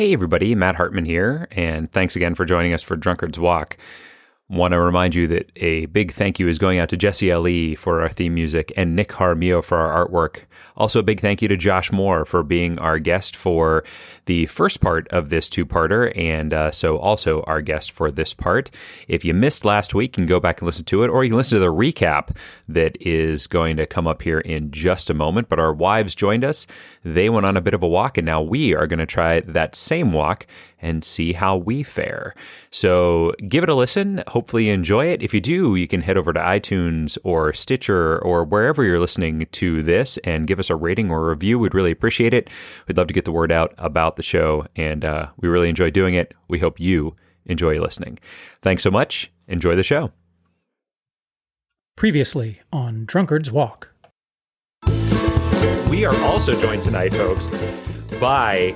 Hey everybody, Matt Hartman here, and thanks again for joining us for Drunkard's Walk. Want to remind you that a big thank you is going out to Jesse Lee for our theme music and Nick Harmio for our artwork. Also a big thank you to Josh Moore for being our guest for the first part of this two-parter and so also our guest for this part. If you missed last week, you can go back and listen to it, or you can listen to the recap that is going to come up here in just a moment. But our wives joined us. They went on a bit of a walk, and now we are going to try that same walk and see how we fare. So give it a listen. Hopefully you enjoy it. If you do, you can head over to iTunes or Stitcher or wherever you're listening to this and give us a rating or a review. We'd really appreciate it. We'd love to get the word out about the show, and we really enjoy doing it. We hope you enjoy listening. Thanks so much. Enjoy the show. Previously on Drunkard's Walk. We are also joined tonight, folks, by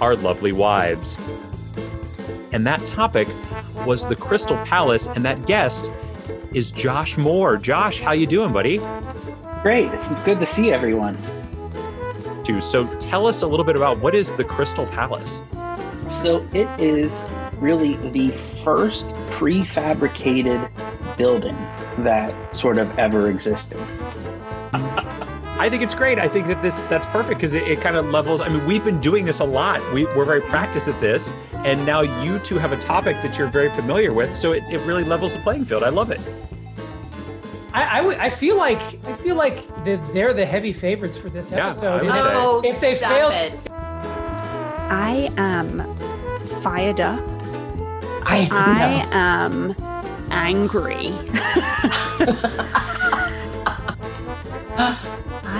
our lovely wives. And that topic was the Crystal Palace, and that guest is Josh Moore. Josh, how you doing, buddy? Great. It's good to see everyone. So tell us a little bit about what is the Crystal Palace? So it is really the first prefabricated building that sort of ever existed. I think it's great. I think that that's perfect because it kind of levels. I mean, we've been doing this a lot. We're very practiced at this. And now you two have a topic that you're very familiar with. So it really levels the playing field. I love it. I feel like they're the heavy favorites for this episode. Yeah, if they failed. I am fired up. I am angry.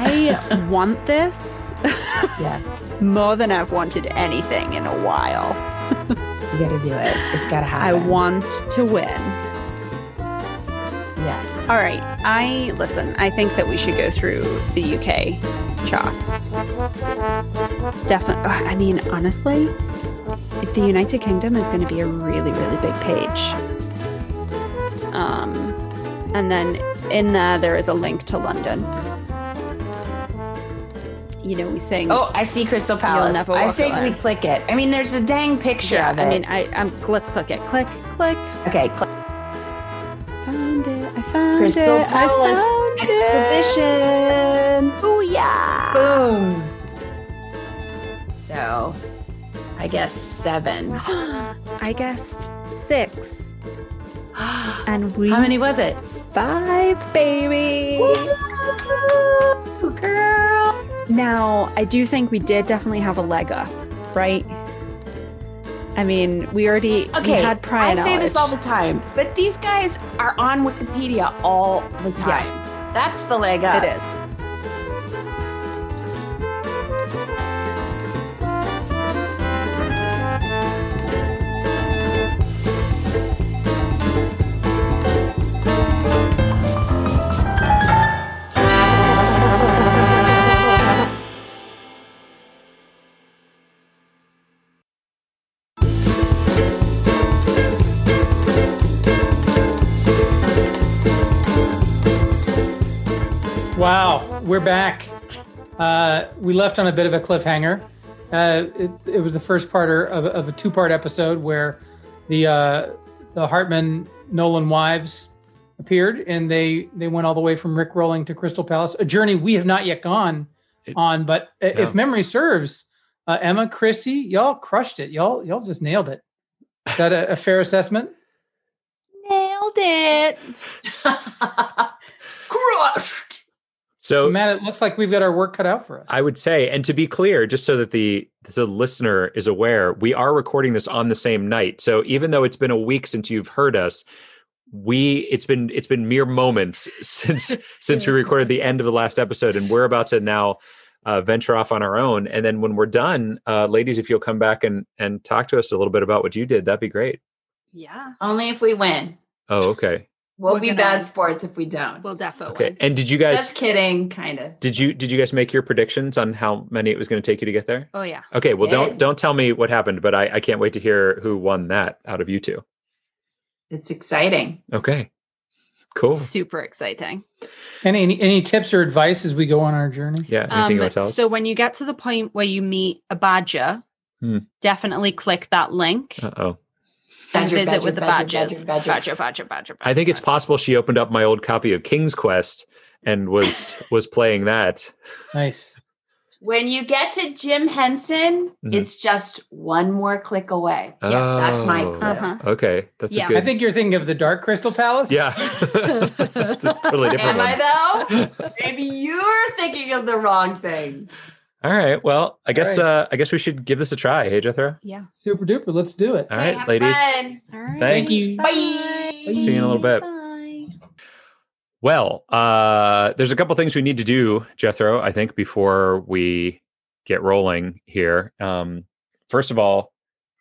I want this more than I've wanted anything in a while. You gotta do it. It's gotta happen. I want to win. Yes. All right. I think that we should go through the UK charts. Definitely. I mean, honestly, the United Kingdom is going to be a really, really big page. And then in there is a link to London. You know, we sing. Oh, I see Crystal Palace. I say alone. We click it. I mean, there's a dang picture of it. I mean, let's click it. Click, click. Okay, click. I found Crystal it. Crystal Palace Exhibition. Booyah. Boom. So, I guess 7. I guessed 6. And we. How many was it? 5, baby. Woo! Girl. Now, I do think we did definitely have a leg up, right? I mean, we had prior knowledge. I say this all the time, but these guys are on Wikipedia all the time. Yeah. That's the leg up. It is. Wow, we're back. We left on a bit of a cliffhanger. It was the first part of a two-part episode where the Hartman-Nolan wives appeared, and they went all the way from Rickrolling to Crystal Palace, a journey we have not yet gone on. But if memory serves, Emma, Chrissy, y'all crushed it. Y'all just nailed it. Is that a fair assessment? Nailed it. Crushed. So, Matt, it looks like we've got our work cut out for us. I would say, and to be clear, just so that the listener is aware, we are recording this on the same night. So even though it's been a week since you've heard us, it's been mere moments since we recorded the end of the last episode, and we're about to now venture off on our own. And then when we're done, ladies, if you'll come back and talk to us a little bit about what you did, that'd be great. Yeah, only if we win. Oh, okay. We're be bad sports if we don't. We'll definitely win. And did you guys... Just kidding, kind of. Did you guys make your predictions on how many it was going to take you to get there? Oh, yeah. Okay, well, don't tell me what happened, but I can't wait to hear who won that out of you two. It's exciting. Okay, cool. Super exciting. Any tips or advice as we go on our journey? Yeah, anything you want to tell us? So when you get to the point where you meet a badger, Definitely click that link. Uh-oh. And badger, visit badger, with the badger, badges. Badger, badger, badger, badger, badger, badger. I think it's possible she opened up my old copy of King's Quest and was playing that. Nice. When you get to Jim Henson, it's just one more click away. Yes, that's my clip. Okay, that's a good... I think you're thinking of the Dark Crystal Palace. Yeah, it's a totally different. Am one. I though? Maybe you're thinking of the wrong thing. All right. Well, I guess we should give this a try. Hey, Jethro. Yeah. Super duper. Let's do it. All right, have ladies. Fun. All right. Thanks. Thank you. Bye. See you in a little bit. Bye. Well, there's a couple things we need to do, Jethro, I think, before we get rolling here. First of all,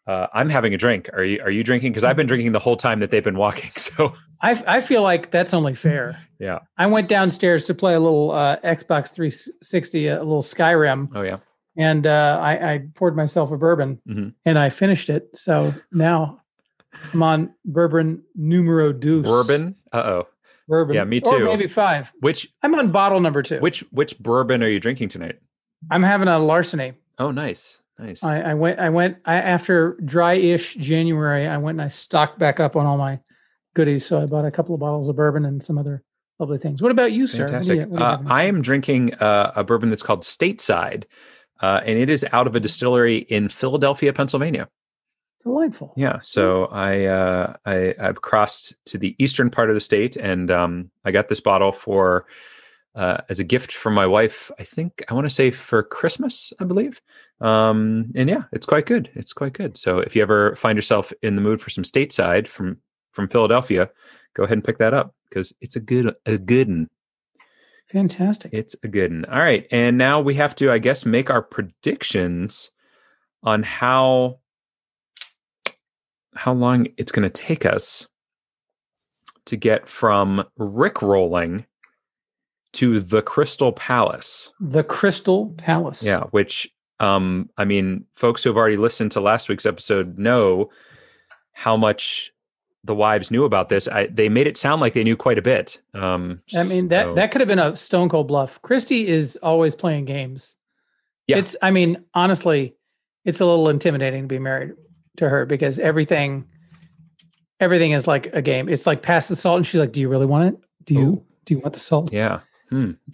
I'm having a drink. Are you drinking? Because I've been drinking the whole time that they've been walking. So I feel like that's only fair. Yeah. I went downstairs to play a little Xbox 360, a little Skyrim. Oh yeah. And I poured myself a bourbon and I finished it. So now I'm on bourbon numero dos. Bourbon. Uh-oh. Bourbon. Yeah, me too. Or maybe 5. Which I'm on bottle number 2. Which bourbon are you drinking tonight? I'm having a Larceny. Oh, nice. Nice. I went after dry-ish January, I went and I stocked back up on all my goodies. So I bought a couple of bottles of bourbon and some other lovely things. What about you, sir? Fantastic. I am drinking a bourbon that's called Stateside, and it is out of a distillery in Philadelphia, Pennsylvania. Delightful. Yeah. So I've crossed to the eastern part of the state, and I got this bottle for as a gift from my wife, I think I want to say for Christmas, I believe. And yeah, it's quite good. It's quite good. So if you ever find yourself in the mood for some Stateside from Philadelphia, go ahead and pick that up because it's a good one. Fantastic. It's a good one. All right. And now we have to, I guess, make our predictions on how long it's going to take us to get from Rickrolling to the Crystal Palace. The Crystal Palace. Yeah, which, I mean, folks who have already listened to last week's episode know how much the wives knew about this. They made it sound like they knew quite a bit. I mean, that could have been a stone cold bluff. Christy is always playing games. Yeah. It's, I mean, honestly, it's a little intimidating to be married to her because everything is like a game. It's like pass the salt and she's like, do you really want it? Do you want the salt? Yeah.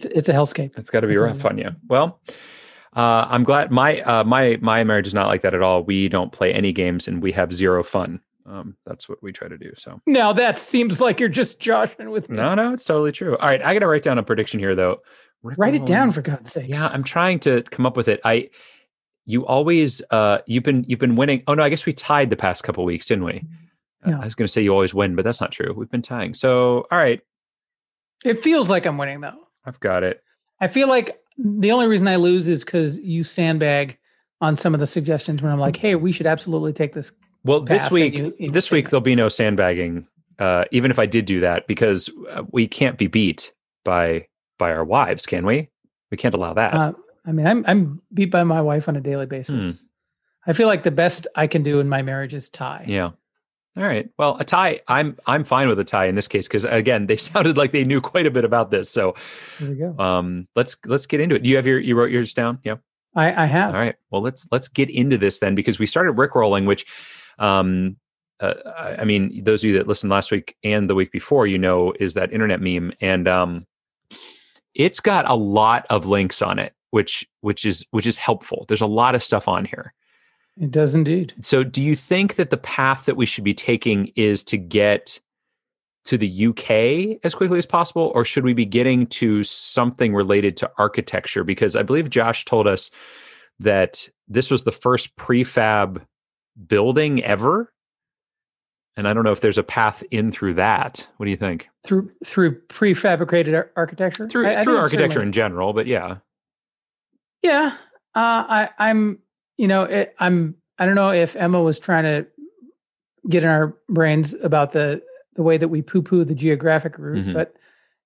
It's a hellscape. It's got to be rough on you. Well, I'm glad my marriage is not like that at all. We don't play any games and we have zero fun. That's what we try to do. So now that seems like you're just joshing with me. No, it's totally true. All right, I got to write down a prediction here, though. Write it down for God's sake. Yeah, I'm trying to come up with it. You always you've been winning. Oh no, I guess we tied the past couple weeks, didn't we? Yeah. I was going to say you always win, but that's not true. We've been tying. So all right. It feels like I'm winning, though. I've got it. I feel like the only reason I lose is because you sandbag on some of the suggestions when I'm like, hey, we should absolutely take this. Well, this week there'll be no sandbagging, even if I did do that, because we can't be beat by our wives, can we? We can't allow that. I mean, I'm beat by my wife on a daily basis. I feel like the best I can do in my marriage is tie. Yeah. All right. Well, a tie, I'm fine with a tie in this case because again, they sounded like they knew quite a bit about this. So there we go. Let's get into it. Do you have you wrote yours down? Yeah. I have. All right. Well, let's get into this then because we started Rickrolling, which I mean, those of you that listened last week and the week before, you know, is that internet meme. And it's got a lot of links on it, which is helpful. There's a lot of stuff on here. It does indeed. So do you think that the path that we should be taking is to get to the UK as quickly as possible, or should we be getting to something related to architecture? Because I believe Josh told us that this was the first prefab building ever. And I don't know if there's a path in through that. What do you think? Through prefabricated architecture? Through architecture certainly. In general, but yeah. Yeah. I'm... You know, I don't know if Emma was trying to get in our brains about the way that we poo-poo the geographic route, but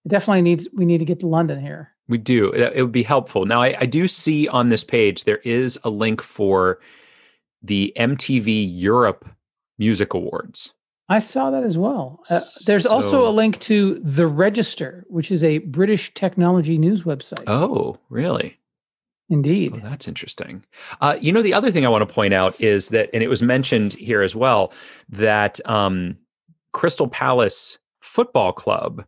it definitely we need to get to London here. We do. It would be helpful. Now, I do see on this page, there is a link for the MTV Europe Music Awards. I saw that as well. There's also a link to The Register, which is a British technology news website. Oh, really? Indeed. Oh, that's interesting. You know, the other thing I want to point out is that, and it was mentioned here as well, that Crystal Palace Football Club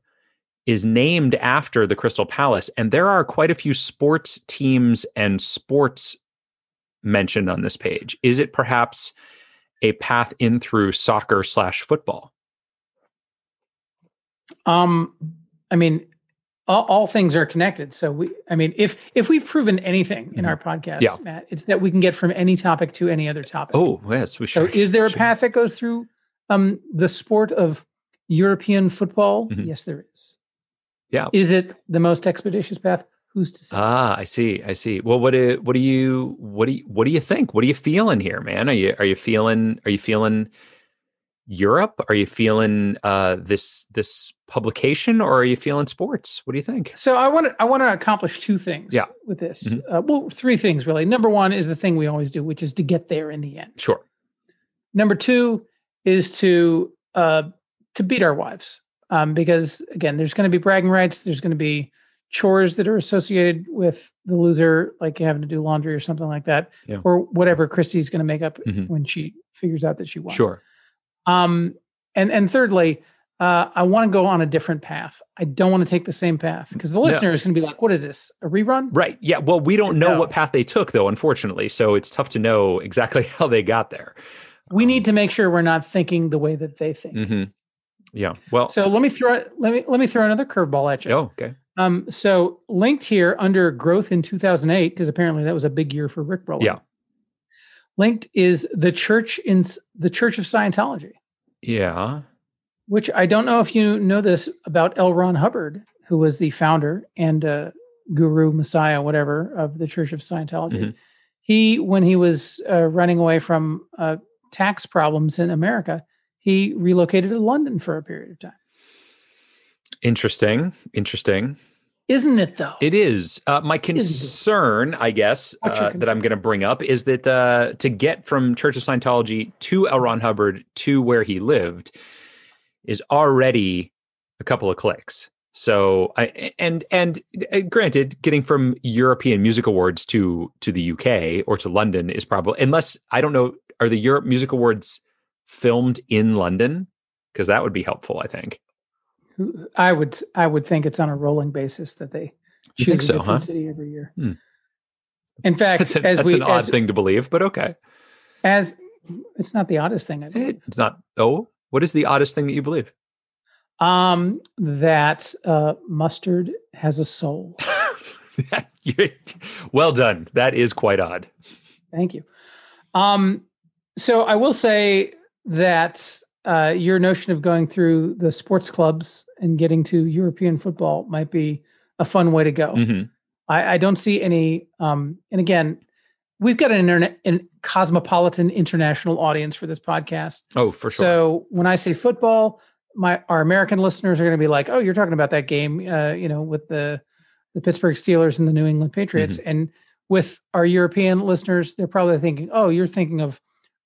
is named after the Crystal Palace. And there are quite a few sports teams and sports mentioned on this page. Is it perhaps a path in through soccer/football? I mean, all things are connected. So if we've proven anything in our podcast, Matt, it's that we can get from any topic to any other topic. Oh, yes, we should. So is there a path that goes through the sport of European football? Mm-hmm. Yes, there is. Yeah. Is it the most expeditious path? Who's to say? Ah, I see. Well, what do you think? What are you feeling here, man? Are you feeling Europe? Are you feeling this publication, or are you feeling sports? What do you think? So I want to accomplish two things with this. Mm-hmm. Well, three things really. Number one is the thing we always do, which is to get there in the end. Sure. Number two is to beat our wives, because again, there's going to be bragging rights. There's going to be chores that are associated with the loser, like having to do laundry or something like that, or whatever Chrissy's going to make up when she figures out that she won. Sure. And thirdly, I want to go on a different path. I don't want to take the same path, because the listener is going to be like, what is this, a rerun? Right. Yeah. Well, we don't know what path they took, though, unfortunately. So it's tough to know exactly how they got there. We need to make sure we're not thinking the way that they think. Mm-hmm. Yeah. Well, so let me throw another curveball at you. Oh, okay. So linked here under growth in 2008, because apparently that was a big year for Rickrolling. Yeah. Linked is the Church of Scientology. Yeah. Which I don't know if you know this about L. Ron Hubbard, who was the founder and guru, messiah, whatever, of the Church of Scientology. Mm-hmm. He, when he was running away from tax problems in America, he relocated to London for a period of time. Interesting. Isn't it, though? It is. My concern, I guess, that I'm going to bring up is that to get from Church of Scientology to L. Ron Hubbard to where he lived is already a couple of clicks. So, and granted, getting from European Music Awards to the UK or to London is probably, unless, I don't know, are the Europe Music Awards filmed in London? Because that would be helpful, I think. I would think it's on a rolling basis that they choose a different city every year. Hmm. In fact, that's an odd thing to believe, but okay. As it's not the oddest thing I believe. It's not. Oh, what is the oddest thing that you believe? That mustard has a soul. Well done. That is quite odd. Thank you. So I will say that. Your notion of going through the sports clubs and getting to European football might be a fun way to go. Mm-hmm. I don't see any, and again, we've got a cosmopolitan international audience for this podcast. Oh, for sure. So when I say football, our American listeners are going to be like, oh, you're talking about that game, with the Pittsburgh Steelers and the New England Patriots. Mm-hmm. And with our European listeners, they're probably thinking, oh, you're thinking of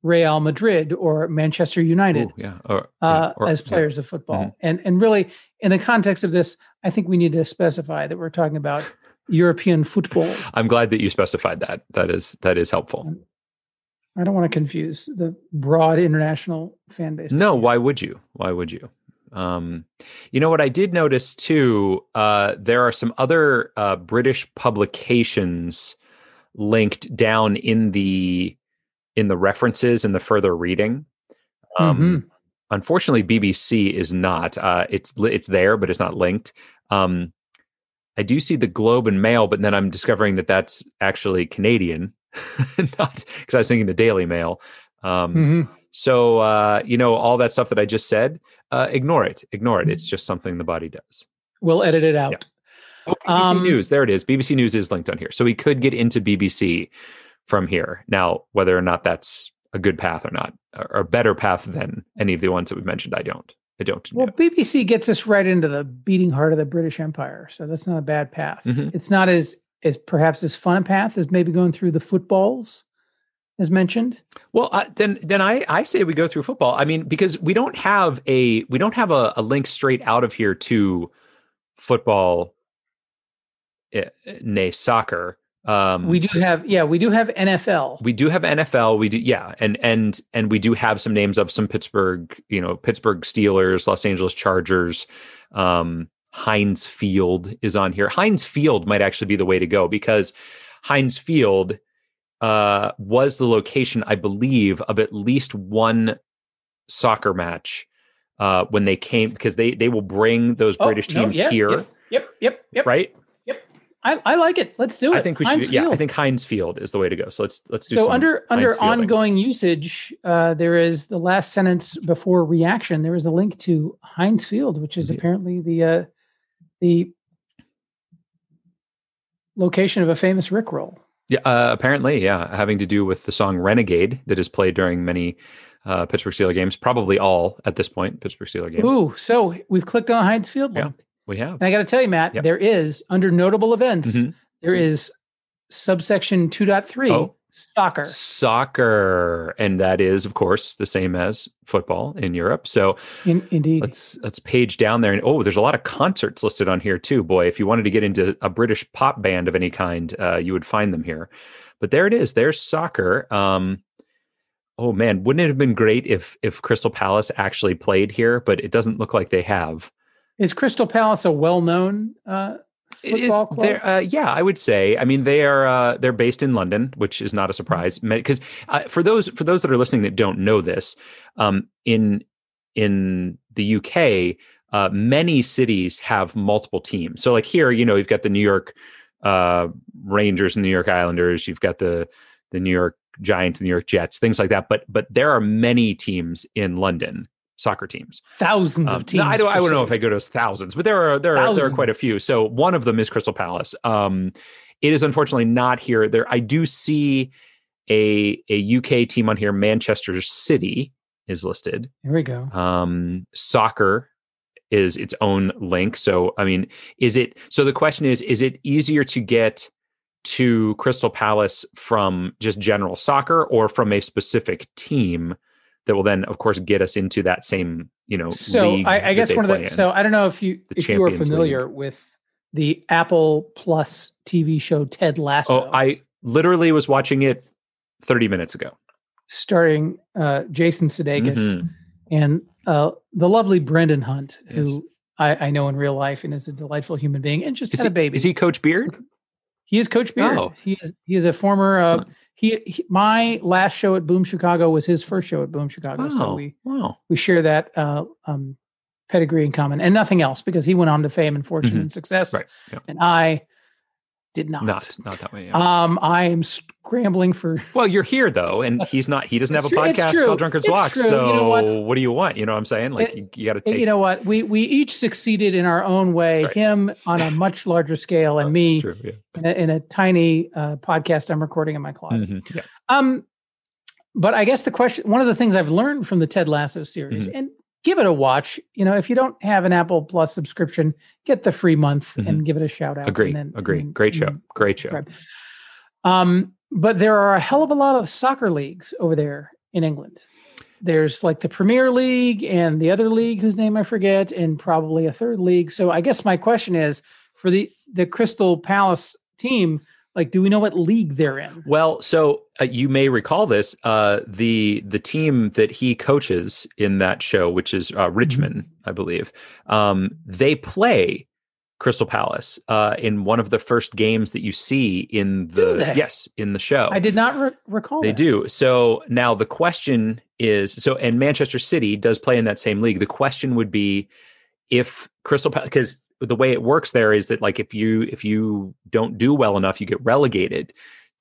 Real Madrid or Manchester United as players of football. Mm-hmm. And really, in the context of this, I think we need to specify that we're talking about European football. I'm glad that you specified that. That is helpful. I don't want to confuse the broad international fan base. No, why would you? You know what I did notice, too? There are some other British publications linked down in the references and the further reading. Unfortunately, BBC is not. It's there, but it's not linked. I do see the Globe and Mail, but then I'm discovering that that's actually Canadian, not because I was thinking the Daily Mail. So, all that stuff that I just said, ignore it. It's just something the body does. We'll edit it out. Yeah. Oh, BBC News, there it is. BBC News is linked on here. So we could get into BBC from here. Now, whether or not that's a good path or not, or a better path than any of the ones that we've mentioned, I don't know. Well, BBC gets us right into the beating heart of the British Empire. So that's not a bad path. Mm-hmm. It's not as perhaps as fun a path as maybe going through the footballs as mentioned. Well, then I say we go through football. I mean, because we don't have a link straight out of here to football, nay soccer. We do have NFL. We do have NFL. We do, yeah, and we do have some names of some Pittsburgh Steelers, Los Angeles Chargers. Heinz Field is on here. Heinz Field might actually be the way to go, because Heinz Field was the location, I believe, of at least one soccer match when they came, because they will bring those British teams here. Yep. Right. I like it. Let's do it. I think we Heinz should. Field. Yeah, I think Heinz Field is the way to go. So let's do. So under ongoing usage, there is the last sentence before reaction. There is a link to Heinz Field, which is apparently the location of a famous Rickroll. Yeah, apparently, yeah, having to do with the song "Renegade" that is played during many Pittsburgh Steelers games, probably all at this point Pittsburgh Steelers games. Ooh, so we've clicked on Heinz Field. Yeah. We have. And I got to tell you, Matt, there is, under notable events, there is subsection 2.3, soccer. Soccer. And that is, of course, the same as football in Europe. So indeed, let's page down there. And there's a lot of concerts listed on here, too. Boy, if you wanted to get into a British pop band of any kind, you would find them here. But there it is. There's soccer. Oh, man, wouldn't it have been great if Crystal Palace actually played here? But it doesn't look like they have. Is Crystal Palace a well-known football club? Yeah, I would say. I mean, they are they're based in London, which is not a surprise, because for those that are listening that don't know this, in the UK, many cities have multiple teams. So, like here, you've got the New York Rangers and New York Islanders. You've got the New York Giants and New York Jets, things like that. But there are many teams in London. Soccer teams, thousands of teams. I don't know if I go to thousands, but there are quite a few. So one of them is Crystal Palace. It is unfortunately not here. There, I do see a UK team on here. Manchester City is listed. Here we go. Soccer is its own link. So I mean, the question is it easier to get to Crystal Palace from just general soccer or from a specific team? That will then, of course, get us into that same, So league I guess one of the. So I don't know if you are familiar with the Apple Plus TV show Ted Lasso. Oh, I literally was watching it 30 minutes ago, starring Jason Sudeikis and the lovely Brendan Hunt, who I know in real life and is a delightful human being and just had a baby. Is he Coach Beard? He is Coach Beard. Oh. He is a former. My last show at Boom Chicago was his first show at Boom Chicago. Wow, so we share that pedigree in common and nothing else, because he went on to fame and fortune and success. Right, yeah. And I did not. Not that way. Yeah. I am scrambling for. Well, you're here though, and he's not. He doesn't have a podcast called Drunkard's Walk. So you know what do you want? You know what I'm saying? Like you got to take. You know what? We each succeeded in our own way. Right. Him on a much larger scale, and me. True, yeah. In a tiny podcast I'm recording in my closet. Mm-hmm. Yeah. But I guess one of the things I've learned from the Ted Lasso series, and give it a watch, if you don't have an Apple Plus subscription, get the free month and give it a shout out. Agree. Great show. Great subscribe. Show. But there are a hell of a lot of soccer leagues over there in England. There's like the Premier League and the other league whose name I forget, and probably a third league. So I guess my question is for the Crystal Palace team, like, do we know what league they're in? Well, so you may recall this, the team that he coaches in that show, which is Richmond, I believe, they play Crystal Palace in one of the first games that you see in the show. I did not recall. They do. So now the question is, and Manchester City does play in that same league. The question would be if Crystal Palace, because the way it works there is that, like, if you don't do well enough, you get relegated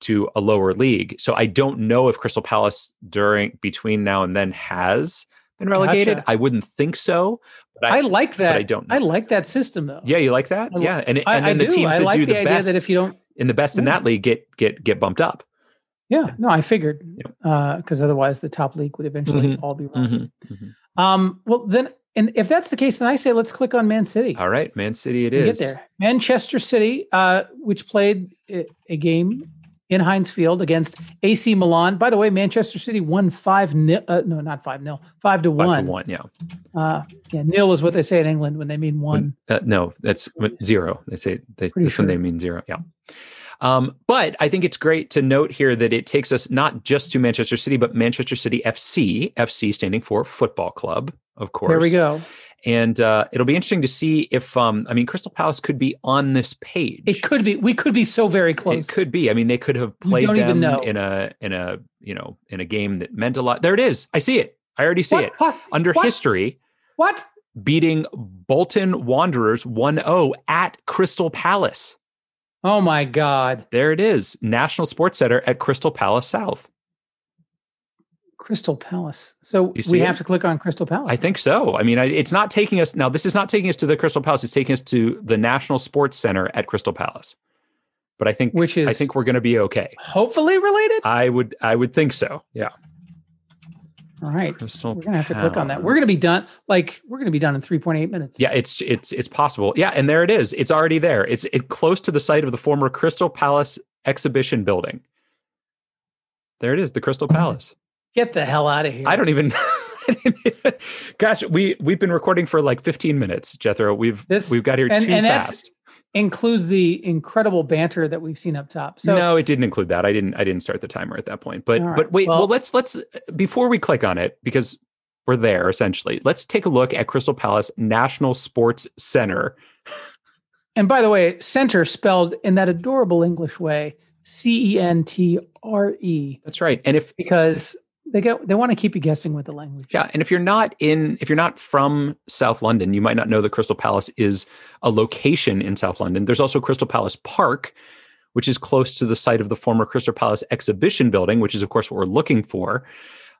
to a lower league. So I don't know if Crystal Palace between now and then has been relegated. Gotcha. I wouldn't think so. But I like that. But I don't know. I like that system though. Yeah, you like that? Yeah, and then the teams that do the best that if you don't in the best in that league get bumped up. Yeah. No, I figured because otherwise the top league would eventually all be relegated. Mm-hmm. Well then. And if that's the case, then I say let's click on Man City. All right, Man City it is. Get there. Manchester City, which played a game in Heinz Field against AC Milan. By the way, Manchester City won 5-1. 5-1, yeah. Nil is what they say in England when they mean one. No, that's zero. They say that's when they mean zero, yeah. But I think it's great to note here that it takes us not just to Manchester City, but Manchester City FC, FC standing for football club, of course. There we go. And it'll be interesting to see if, I mean, Crystal Palace could be on this page. It could be. We could be so very close. It could be. I mean, they could have played them in a game that meant a lot. There it is. I see it. I already see it. What? Under what? History. What? Beating Bolton Wanderers 1-0 at Crystal Palace. Oh, my God. There it is. National Sports Center at Crystal Palace South. Crystal Palace. So we have to click on Crystal Palace. I think so. I mean, it's not taking us now. This is not taking us to the Crystal Palace. It's taking us to the National Sports Center at Crystal Palace. But I think, I think we're going to be okay. Hopefully related. I would think so. Yeah. All right. Crystal we're going to have to Palace. Click on that. We're going to be done. Like we're going to be done in 3.8 minutes. Yeah. It's possible. Yeah. And there it is. It's already there. It's close to the site of the former Crystal Palace exhibition building. There it is. The Crystal Palace. Get the hell out of here. I don't even gosh, we've been recording for like 15 minutes, Jethro. We've got here fast. Includes the incredible banter that we've seen up top. So no, it didn't include that. I didn't start the timer at that point. But right, but wait, well let's before we click on it, because we're there essentially, let's take a look at Crystal Palace National Sports Center. And by the way, center spelled in that adorable English way, CENTRE. That's right. And they want to keep you guessing with the language. Yeah, and if you're not from South London, you might not know that Crystal Palace is a location in South London. There's also Crystal Palace Park, which is close to the site of the former Crystal Palace exhibition building, which is of course what we're looking for.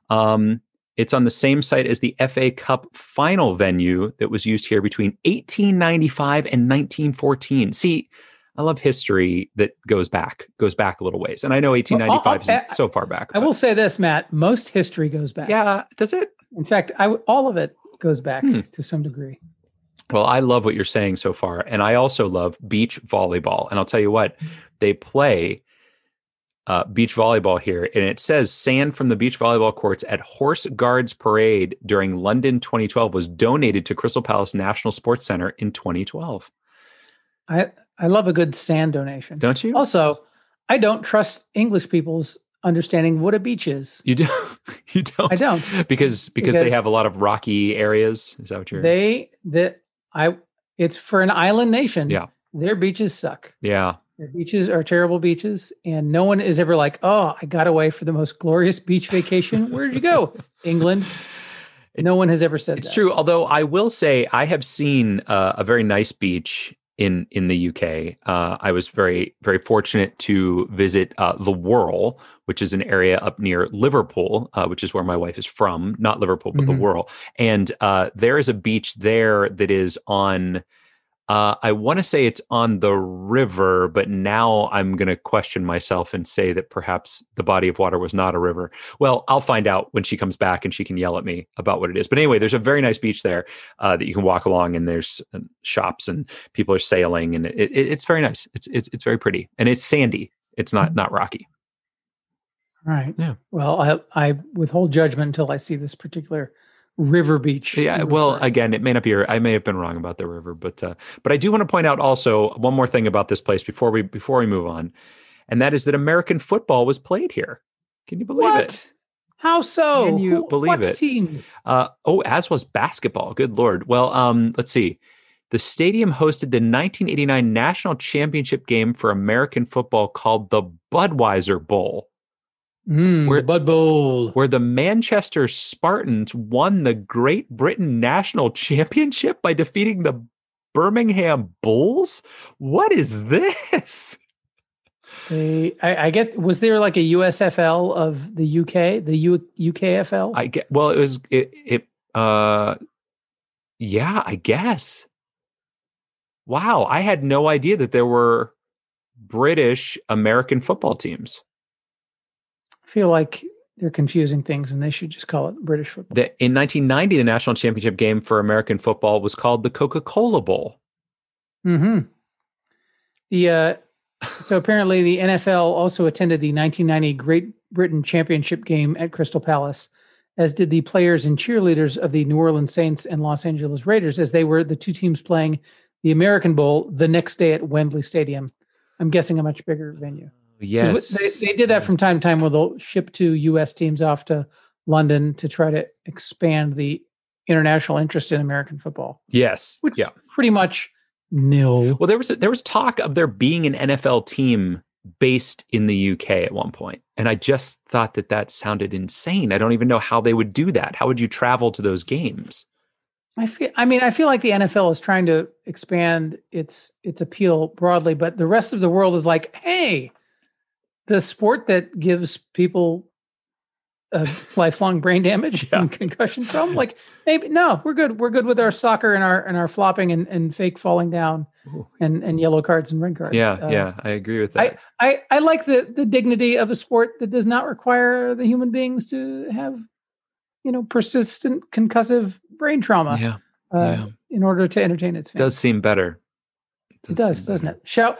It's on the same site as the FA Cup final venue that was used here between 1895 and 1914. See, I love history that goes back a little ways. And I know 1895 isn't so far back. I will say this, Matt, most history goes back. Yeah, does it? In fact, all of it goes back to some degree. Well, I love what you're saying so far. And I also love beach volleyball. And I'll tell you what, they play beach volleyball here. And it says sand from the beach volleyball courts at Horse Guards Parade during London 2012 was donated to Crystal Palace National Sports Center in 2012. I love a good sand donation. Don't you? Also, I don't trust English people's understanding what a beach is. You do? You don't? I don't. Because they have a lot of rocky areas. Is that what you're... It's for an island nation. Yeah. Their beaches suck. Yeah. Their beaches are terrible beaches. And no one is ever like, oh, I got away for the most glorious beach vacation. Where did you go? England. No one has ever said that. It's true. Although I will say I have seen a very nice beach in the UK. I was very, very fortunate to visit the Wirral, which is an area up near Liverpool, which is where my wife is from, not Liverpool, but the Wirral. And there is a beach there that is on, I want to say it's on the river, but now I'm going to question myself and say that perhaps the body of water was not a river. Well, I'll find out when she comes back and she can yell at me about what it is. But anyway, there's a very nice beach there that you can walk along, and there's shops and people are sailing, and it's very nice. It's very pretty, and it's sandy. It's not rocky. All right. Yeah. Well, I withhold judgment until I see this particular river beach. Yeah, well, again, it may not be. I may have been wrong about the river, but I do want to point out also one more thing about this place before we move on, and that is that American football was played here. Can you believe it? How so? Can you believe it? What teams? As was basketball. Good Lord. Well, let's see. The stadium hosted the 1989 national championship game for American football called the Budweiser Bowl. The Bud Bowl, where the Manchester Spartans won the Great Britain National Championship by defeating the Birmingham Bulls. What is this? I guess, was there like a USFL of the UK, the UKFL? I guess, well, yeah, I guess. Wow, I had no idea that there were British American football teams. Feel like they're confusing things, and they should just call it British football. In 1990, the national championship game for American football was called the Coca-Cola Bowl. So apparently the NFL also attended the 1990 Great Britain Championship game at Crystal Palace, as did the players and cheerleaders of the New Orleans Saints and Los Angeles Raiders, as they were the two teams playing the American Bowl the next day at Wembley Stadium. I'm guessing a much bigger venue. Yes. They did that from time to time where they'll ship two U.S. teams off to London to try to expand the international interest in American football. Yes. Which is pretty much nil. Well, there was talk of there being an NFL team based in the UK at one point. And I just thought that sounded insane. I don't even know how they would do that. How would you travel to those games? I feel like the NFL is trying to expand its appeal broadly, but the rest of the world is like, hey, the sport that gives people lifelong brain damage and concussion problem, like maybe no, we're good. We're good with our soccer and our flopping and fake falling down and yellow cards and red cards. Yeah, I agree with that. I like the dignity of a sport that does not require the human beings to have, persistent concussive brain trauma in order to entertain its fans. Does seem better. It does, doesn't it?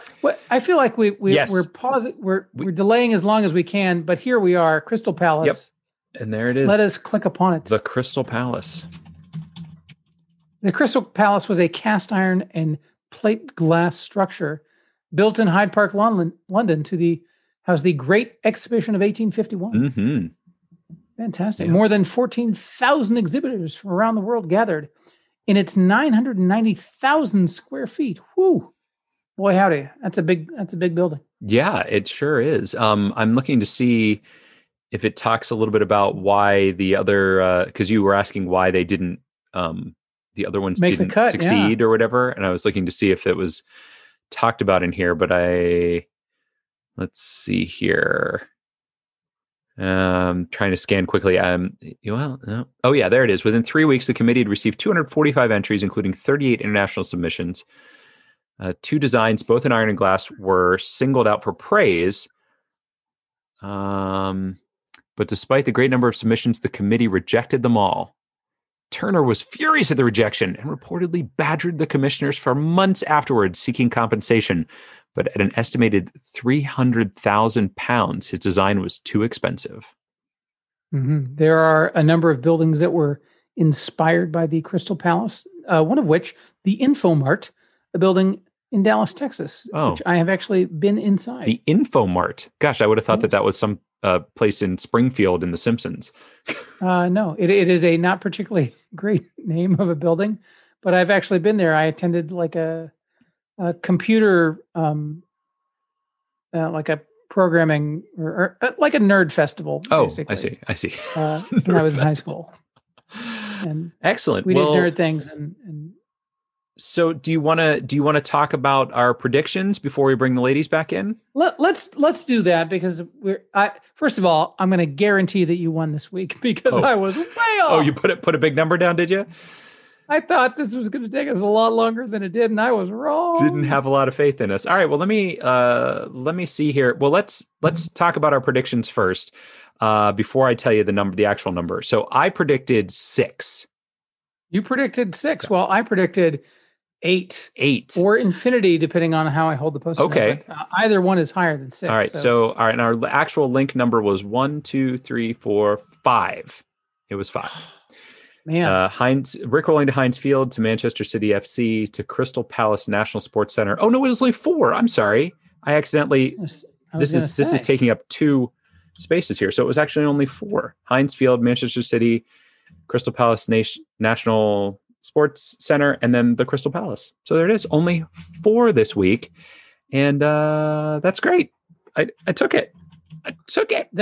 I feel like we're pausing. We're delaying as long as we can, but here we are, Crystal Palace. Yep. And there it is. Let us click upon it. The Crystal Palace. The Crystal Palace was a cast iron and plate glass structure built in Hyde Park, London, to house the Great Exhibition of 1851. Mm-hmm. Fantastic. Yeah. More than 14,000 exhibitors from around the world gathered in its 990,000 square feet. Whoo. Boy, howdy. That's a big building. Yeah, it sure is. I'm looking to see if it talks a little bit about why the other, because you were asking why they didn't, the other ones didn't succeed or whatever. And I was looking to see if it was talked about in here, but let's see here. Trying to scan quickly. Oh yeah, there it is. Within 3 weeks, the committee had received 245 entries, including 38 international submissions. Two designs, both in iron and glass, were singled out for praise. But despite the great number of submissions, the committee rejected them all. Turner was furious at the rejection and reportedly badgered the commissioners for months afterwards, seeking compensation. But at an estimated £300,000, his design was too expensive. Mm-hmm. There are a number of buildings that were inspired by the Crystal Palace, one of which, the InfoMart, a building in Dallas, Texas, which I have actually been inside. The InfoMart. Gosh, I would have thought that was some place in Springfield in The Simpsons. No, it is a not particularly great name of a building, but I've actually been there. I attended like a computer, like a programming or like a nerd festival. Basically. I see. When I was in high school. And excellent. We did nerd things. And so do you want to talk about our predictions before we bring the ladies back in? Let's do that because first of all, I'm going to guarantee that you won this week because I was way off. Oh, you put a big number down, did you? I thought this was going to take us a lot longer than it did, and I was wrong. Didn't have a lot of faith in us. All right, well, let me see here. Well, let's talk about our predictions first before I tell you the actual number. So I predicted 6. You predicted 6. Well, I predicted 8. 8 or infinity, depending on how I hold the post. Okay, either one is higher than 6. All right, and our actual link number was 1, 2, 3, 4, 5. It was 5. Man. Rickrolling to Heinz Field to Manchester City FC to Crystal Palace National Sports Center. Oh no, it was only 4. I'm sorry, I accidentally. This is taking up 2 spaces here, so it was actually only 4. Heinz Field, Manchester City, Crystal Palace National Sports Center, and then the Crystal Palace. So there it is, only 4 this week, and that's great. I took it. Is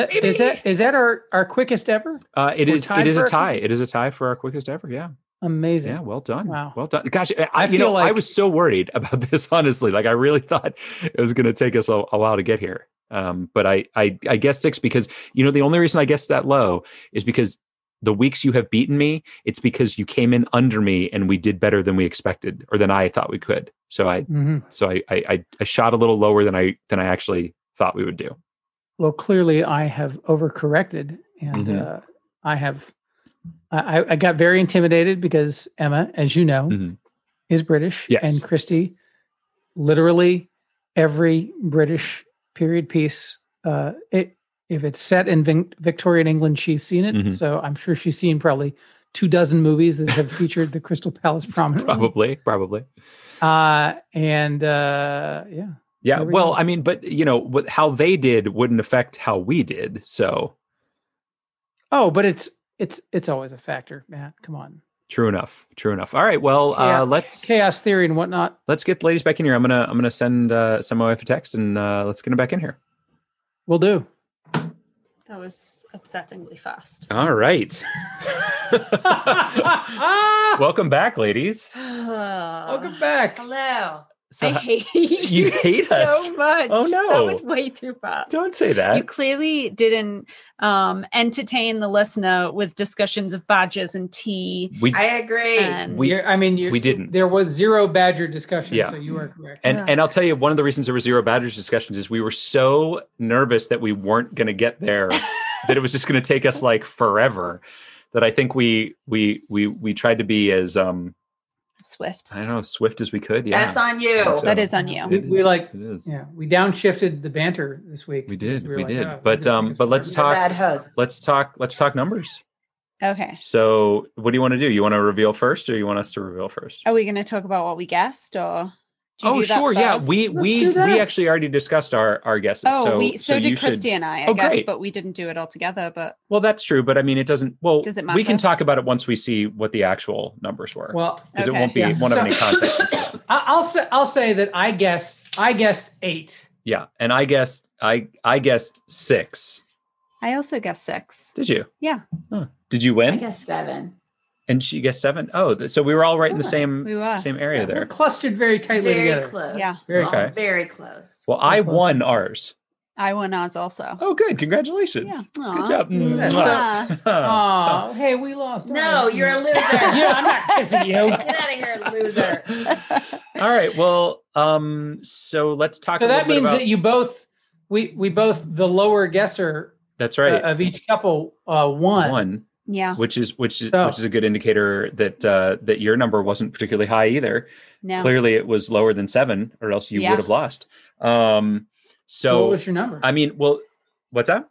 that our quickest ever? It is a tie. It is a tie for our quickest ever. Yeah. Amazing. Yeah. Well done. Wow. Well done. Gosh, I was so worried about this. Honestly, like I really thought it was going to take us a while to get here. But I guessed 6 because the only reason I guessed that low is because the weeks you have beaten me, it's because you came in under me and we did better than we expected or than I thought we could. So I shot a little lower than I actually thought we would do. Well, clearly I have overcorrected and I got very intimidated because Emma, as you know, is British and Christy, literally every British period piece, if it's set in Victorian England, she's seen it. So I'm sure she's seen probably 24 movies that have featured the Crystal Palace prominently. Probably. And Yeah. Well, I mean, but you know, how they did wouldn't affect how we did. So. Oh, but it's always a factor, Matt. Come on. True enough. True enough. All right. Well, let's chaos theory and whatnot. Let's get the ladies back in here. I'm gonna send my wife a text and let's get them back in here. Will do. That was upsettingly fast. All right. Welcome back, ladies. Welcome back. Hello. So, I hate you. You hate so us so much. Oh no, that was way too fast. Don't say that. You clearly didn't entertain the listener with discussions of badgers and tea. I agree. And we didn't. There was zero badger discussion. Yeah. So you are correct. And I'll tell you, one of the reasons there were zero badgers discussions is we were so nervous that we weren't going to get there, that it was just going to take us like forever. That I think we tried to be as swift. I don't know, swift as we could. Yeah, that's on you. So that is on you. We downshifted the banter this week. We did. Oh, but let's talk numbers. Okay. So what do you want to do? You want to reveal first, or you want us to reveal first? Are we going to talk about what we guessed, or? Oh, sure. First? Yeah. We actually already discussed our guesses. Oh, so did Christy and I guess, great. But we didn't do it all together. But well, that's true. But I mean, it doesn't. Well, does it matter? We can talk about it once we see what the actual numbers were. Well, because it won't be one of any context. I'll say that I guessed 8. Yeah, and I guessed 6. I also guessed 6. Did you? Yeah. Huh. Did you win? I guessed 7. And she guessed 7. Oh, so we were all right in the same area there. We're clustered very tightly together. Close. Yeah. Very close. Okay. Very close. Well, I won ours. I won ours also. Oh, good. Congratulations. Yeah. Good job. Mm-hmm. Oh, hey, we lost. No, you're a loser. Yeah, I'm not kissing you. Get out of here, loser. All right. Well, so let's talk about. So that means that you both, we both, the lower guesser. That's right. Of each couple won. Yeah, which is a good indicator that that your number wasn't particularly high either. No, clearly it was lower than 7, or else you would have lost. So what was your number? I mean, well, what's that?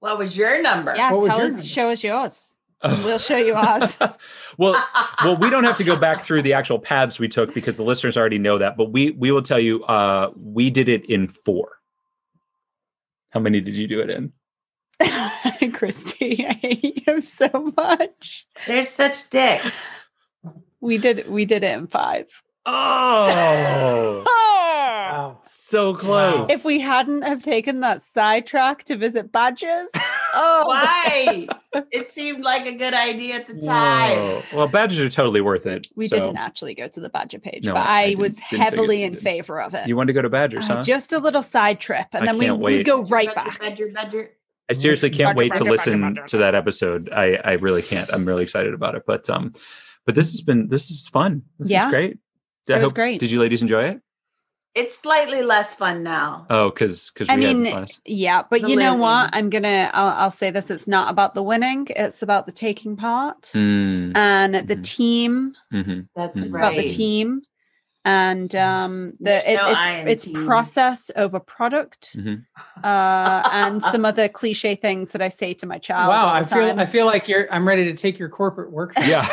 What was your number? Yeah, tell us. Number? Show us yours. Oh. We'll show you ours. well, we don't have to go back through the actual paths we took because the listeners already know that. But we will tell you. We did it in 4. How many did you do it in? Christy, I hate him so much. They're such dicks. We did it in 5. Oh, wow. So close. If we hadn't have taken that sidetrack to visit badgers, why? It seemed like a good idea at the time. Whoa. Well, badgers are totally worth it. We didn't actually go to the badger page, no, but I was heavily in favor of it. You wanted to go to badgers, huh? Just a little side trip, and then we go right back. Badger. I seriously can't wait to listen to that episode. I really can't. I'm really excited about it. But this is fun. This is great. It was great. Did you ladies enjoy it? It's slightly less fun now. Oh, because I mean, yeah. But you know what? I'll say this. It's not about the winning. It's about the taking part and the team. Mm-hmm. That's right. It's about the team and it's process over product, and some other cliche things that I say to my child. Wow, all the time. I feel like I'm ready to take your corporate work. Yeah,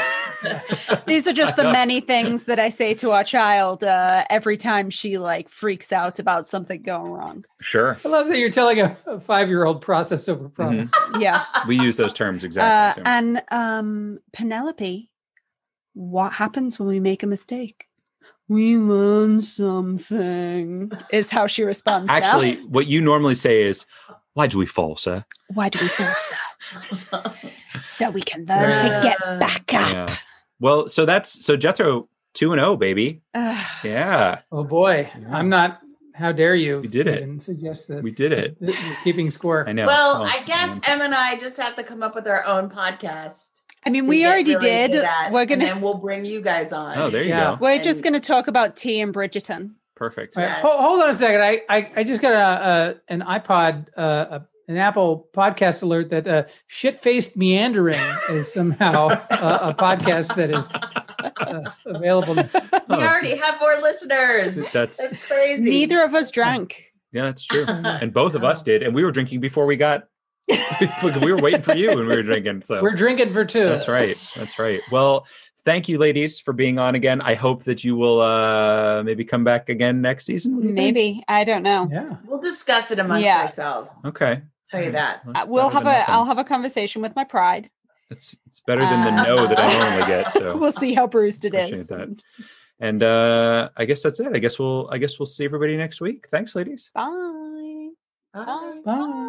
these are just the many things that I say to our child every time she like freaks out about something going wrong. Sure, I love that you're telling a 5-year-old process over product. Mm-hmm. Yeah, we use those terms exactly. And Penelope, what happens when we make a mistake? We learn something is how she responds. Actually, what you normally say is, why do we fall, sir? Why do we fall, sir? So we can learn to get back up. Yeah. Well, so Jethro 2-0, baby. Yeah. Oh, boy. Yeah. I'm not. How dare you? We did it. And suggest that we did it. You're keeping score. I know. Well, I guess Em and I just have to come up with our own podcast. I mean, we already did. We're gonna, and then we'll bring you guys on. Oh, there you go. We're just gonna talk about tea and Bridgerton. Perfect. Right. Yes. Hold on a second. I just got an iPod, an Apple podcast alert that shit-faced meandering is somehow a podcast that is available. We already have more listeners. That's crazy. Neither of us drank. Yeah, that's true. And both of us did, and we were drinking before we got. We were waiting for you when we were drinking. So we're drinking for two. That's right. Well, Thank you, ladies, for being on again. I hope that you will maybe come back again next season. Maybe. Think? I don't know. Yeah. We'll discuss it amongst ourselves. Okay. Tell you that. I'll have a conversation with my pride. It's better than the no that I normally get. So we'll see how bruised it is. That. And I guess that's it. I guess we'll see everybody next week. Thanks, ladies. Bye. Bye. Bye. Bye.